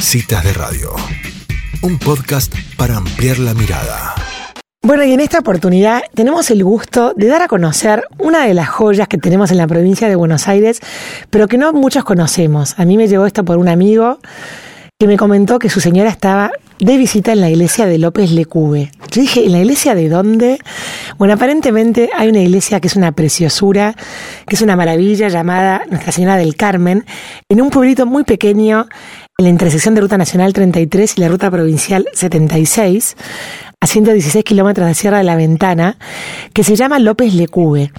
Citas de Radio, un podcast para ampliar la mirada. Bueno, y en esta oportunidad tenemos el gusto de dar a conocer una de las joyas que tenemos en la provincia de Buenos Aires, pero que no muchos conocemos. A mí me llegó esto por un amigo que me comentó que su señora estaba de visita en la iglesia de López Lecube. Yo dije, ¿en la iglesia de dónde? Bueno, aparentemente hay una iglesia que es una preciosura, que es una maravilla, llamada Nuestra Señora del Carmen, en un pueblito muy pequeño, en la intersección de Ruta Nacional 33 y la Ruta Provincial 76, a 116 kilómetros de Sierra de la Ventana, que se llama López Lecube.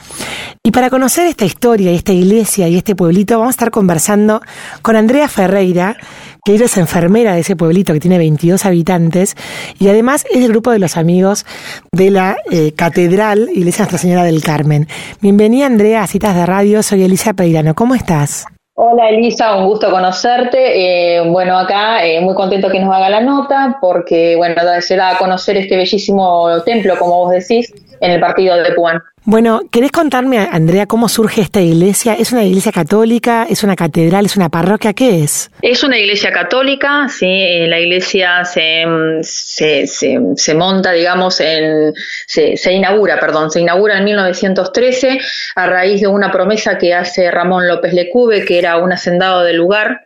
Y para conocer esta historia y esta iglesia y este pueblito, vamos a estar conversando con Andrea Ferreira, que ella es enfermera de ese pueblito que tiene 22 habitantes y además es del grupo de los amigos de la Catedral Iglesia Nuestra Señora del Carmen. Bienvenida, Andrea, a Citas de Radio. Soy Elisa Peirano. ¿Cómo estás? Hola, Elisa, un gusto conocerte. Bueno, acá muy contento que nos haga la nota porque, bueno, se da a conocer este bellísimo templo, como vos decís, en el partido de Puan. Bueno, ¿querés contarme, Andrea, cómo surge esta iglesia? ¿Es una iglesia católica? ¿Es una catedral? ¿Es una parroquia? ¿Qué es? Es una iglesia católica, sí. La iglesia se monta, digamos, se inaugura en 1913 a raíz de una promesa que hace Ramón López Lecube, que era un hacendado del lugar.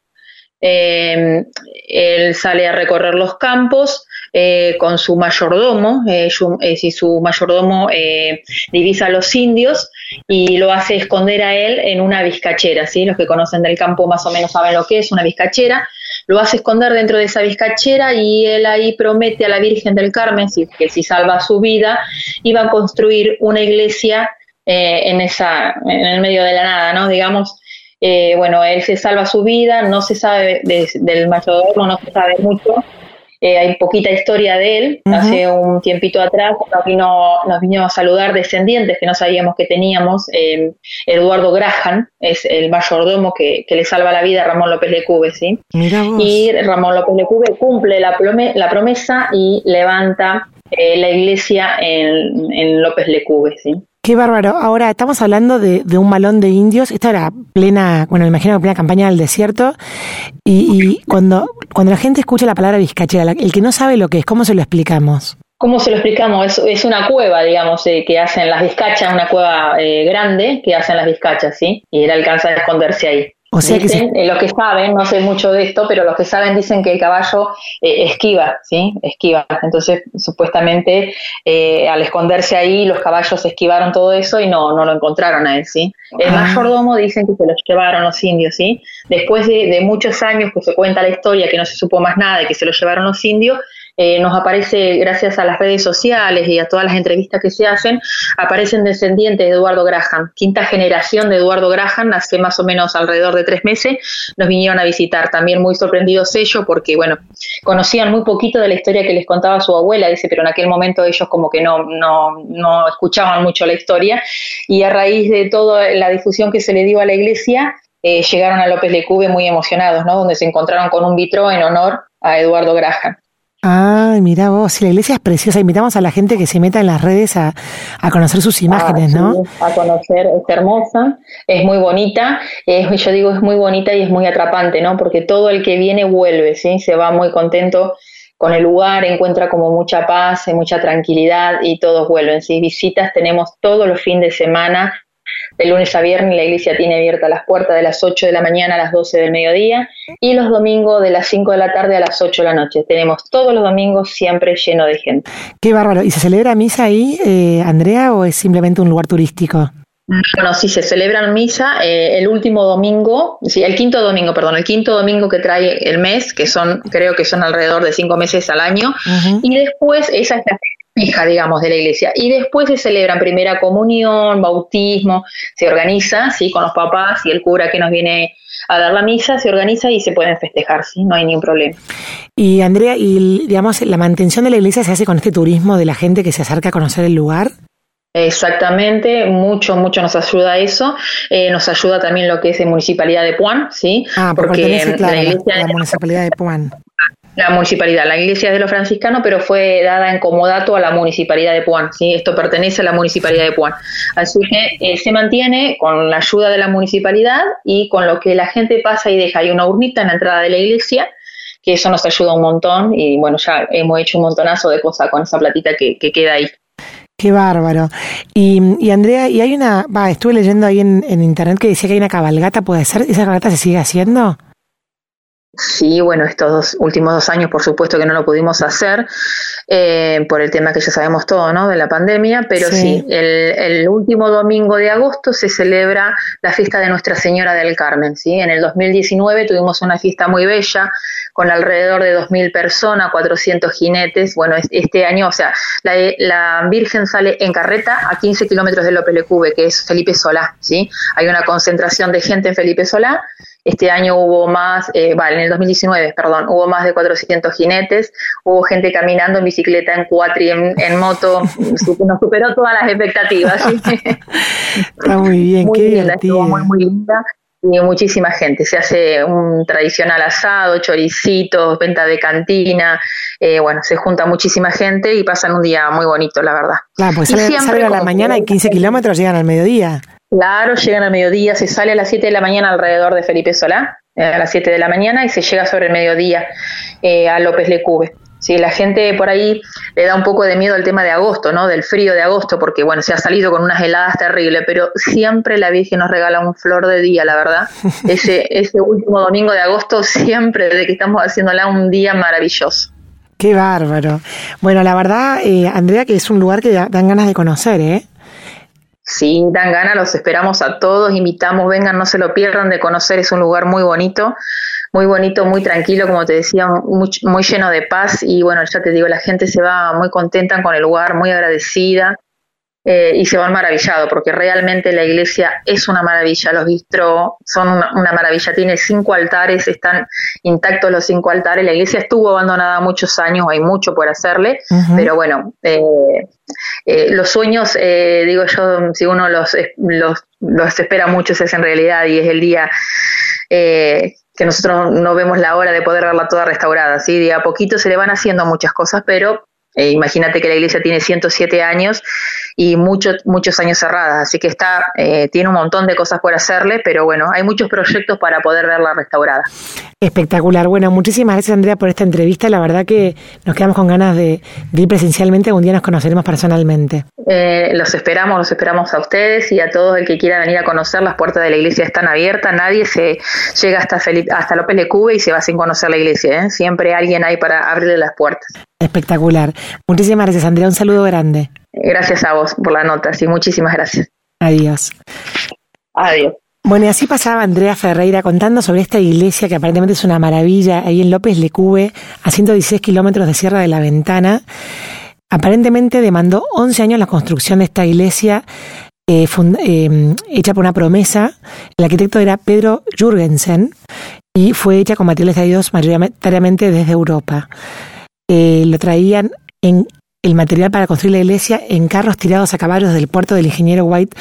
Él sale a recorrer los campos con su mayordomo, divisa a los indios y lo hace esconder a él en una vizcachera, ¿sí? Los que conocen del campo más o menos saben lo que es una vizcachera. Lo hace esconder dentro de esa vizcachera y él ahí promete a la Virgen del Carmen que si salva su vida iba a construir una iglesia en el medio de la nada, ¿no? Digamos. Él se salva su vida, no se sabe del mayordomo, no se sabe mucho. Hay poquita historia de él. Uh-huh. Hace un tiempito atrás nos vino a saludar descendientes que no sabíamos que teníamos. Eduardo Graham es el mayordomo que le salva la vida a Ramón López Lecube, ¿sí? Mirá vos. Y Ramón López Lecube cumple la promesa y levanta la iglesia en López Lecube, ¿sí? Qué bárbaro. Ahora, estamos hablando de un malón de indios. Esta era plena campaña del desierto. Y cuando la gente escucha la palabra vizcachera, el que no sabe lo que es, ¿cómo se lo explicamos? ¿Cómo se lo explicamos? Es una cueva, digamos, que hacen las vizcachas, una cueva grande que hacen las vizcachas, ¿sí? Y él alcanza a esconderse ahí. O sea, dicen, que los que saben, no sé mucho de esto, pero los que saben dicen que el caballo esquiva, ¿sí? Esquiva. Entonces, supuestamente, al esconderse ahí, los caballos esquivaron todo eso y no lo encontraron a él, ¿sí? El mayordomo dicen que se los llevaron los indios, ¿sí? Después de muchos años que se cuenta la historia, que no se supo más nada, que se los llevaron los indios, nos aparece, gracias a las redes sociales y a todas las entrevistas que se hacen, aparecen descendientes de Eduardo Graham. Quinta generación de Eduardo Graham, hace más o menos alrededor de 3 meses, nos vinieron a visitar. También muy sorprendidos ellos porque, bueno, conocían muy poquito de la historia que les contaba su abuela, dice, pero en aquel momento ellos como que no escuchaban mucho la historia. Y a raíz de toda la difusión que se le dio a la iglesia, llegaron a López Lecube muy emocionados, ¿no? Donde se encontraron con un vitró en honor a Eduardo Graham. Ay, mirá vos, la iglesia es preciosa. Invitamos a la gente que se meta en las redes a conocer sus imágenes, ¿no? Sí, a conocer, es hermosa, es muy bonita, yo digo es muy bonita y es muy atrapante, ¿no? Porque todo el que viene vuelve, ¿sí? Se va muy contento con el lugar, encuentra como mucha paz, mucha tranquilidad y todos vuelven, ¿sí? Visitas tenemos todos los fines de semana, de lunes a viernes. La iglesia tiene abierta las puertas de las 8 de la mañana a las 12 del mediodía y los domingos de las 5 de la tarde a las 8 de la noche. Tenemos todos los domingos siempre lleno de gente. ¡Qué bárbaro! ¿Y se celebra misa ahí, Andrea, o es simplemente un lugar turístico? Bueno, sí, se celebran misa el quinto domingo que trae el mes, que creo que son alrededor de 5 meses al año. Uh-huh. Y después esa es la fija, digamos, de la iglesia. Y después se celebran primera comunión, bautismo, se organiza, ¿sí? Con los papás y el cura que nos viene a dar la misa, se organiza y se pueden festejar, ¿sí? No hay ningún problema. Y Andrea, la mantención de la iglesia se hace con este turismo de la gente que se acerca a conocer el lugar. Exactamente, mucho nos ayuda eso, nos ayuda también lo que es la Municipalidad de Puan, ¿sí? Porque la Municipalidad de Puan. La iglesia es de los franciscanos, pero fue dada en comodato a la Municipalidad de Puan, ¿sí? Esto pertenece a la Municipalidad de Puan. Así que se mantiene con la ayuda de la municipalidad y con lo que la gente pasa y deja. Hay una urnita en la entrada de la iglesia que eso nos ayuda un montón y bueno, ya hemos hecho un montonazo de cosas con esa platita que queda ahí. Qué bárbaro. Y Andrea, y hay una, estuve leyendo ahí en internet que decía que hay una cabalgata, ¿puede ser? ¿Esa cabalgata se sigue haciendo? Sí, bueno, estos últimos 2 años, por supuesto que no lo pudimos hacer por el tema que ya sabemos todo, ¿no? De la pandemia, pero sí, el último domingo de agosto se celebra la fiesta de Nuestra Señora del Carmen, ¿sí? En el 2019 tuvimos una fiesta muy bella, con alrededor de 2.000 personas, 400 jinetes. Bueno, este año, o sea, la Virgen sale en carreta a 15 kilómetros de López Lecube, que es Felipe Solá, ¿sí? Hay una concentración de gente en Felipe Solá. Este año hubo más, en el 2019, perdón, hubo más de 400 jinetes, hubo gente caminando en bicicleta, en cuatri, en moto, nos superó todas las expectativas. ¿Sí? Está muy bien, muy qué linda, estuvo muy, muy linda. Y muchísima gente, se hace un tradicional asado, choricitos, venta de cantina, se junta muchísima gente y pasan un día muy bonito, la verdad. Claro, pues salen a la mañana y 15 kilómetros llegan al mediodía. Claro, llegan al mediodía, se sale a las 7 de la mañana alrededor de Felipe Solá, a las 7 de la mañana y se llega sobre el mediodía a López Lecube. Sí, la gente por ahí le da un poco de miedo al tema de agosto, ¿no? Del frío de agosto, porque, se ha salido con unas heladas terribles, pero siempre la Virgen nos regala un flor de día, la verdad. Ese último domingo de agosto siempre, desde que estamos haciéndola, un día maravilloso. ¡Qué bárbaro! Bueno, la verdad, Andrea, que es un lugar que dan ganas de conocer, ¿eh? Sí, dan ganas, los esperamos a todos, invitamos, vengan, no se lo pierdan de conocer, es un lugar muy bonito. Muy bonito, muy tranquilo, como te decía, muy, muy lleno de paz y bueno, ya te digo, la gente se va muy contenta con el lugar, muy agradecida y se van maravillados porque realmente la iglesia es una maravilla, los bistros son una maravilla, tiene 5 altares, están intactos los 5 altares, la iglesia estuvo abandonada muchos años, hay mucho por hacerle, pero bueno, los sueños, digo yo, si uno los espera mucho, se hacen realidad y es el día... que nosotros no vemos la hora de poder verla toda restaurada, ¿sí? De a poquito se le van haciendo muchas cosas, pero imagínate que la iglesia tiene 107 años y muchos años cerrada, así que está tiene un montón de cosas por hacerle, pero bueno, hay muchos proyectos para poder verla restaurada. Espectacular. Bueno, muchísimas gracias, Andrea, por esta entrevista. La verdad que nos quedamos con ganas de ir presencialmente. Algún día nos conoceremos personalmente. Los esperamos a ustedes y a todos el que quiera venir a conocer. Las puertas de la iglesia están abiertas. Nadie se llega hasta López Lecube y se va sin conocer la iglesia, ¿eh? Siempre alguien hay para abrirle las puertas. Espectacular. Muchísimas gracias, Andrea. Un saludo grande. Gracias a vos por la nota. Sí, muchísimas gracias. Adiós. Adiós. Bueno, y así pasaba Andrea Ferreira contando sobre esta iglesia que aparentemente es una maravilla ahí en López Lecube, a 116 kilómetros de Sierra de la Ventana. Aparentemente demandó 11 años la construcción de esta iglesia hecha por una promesa. El arquitecto era Pedro Jurgensen y fue hecha con materiales traídos mayoritariamente desde Europa. Lo traían el material para construir la iglesia en carros tirados a caballos del puerto del Ingeniero White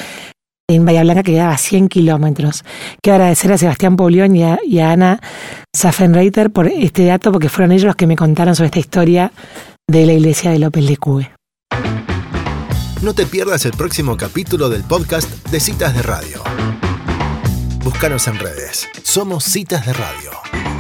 en Bahía Blanca, que quedaba a 100 kilómetros. Quiero agradecer a Sebastián Poblión y a Ana Saffenreiter por este dato, porque fueron ellos los que me contaron sobre esta historia de la iglesia de López Lecube. No te pierdas el próximo capítulo del podcast de Citas de Radio. Búscanos en redes. Somos Citas de Radio.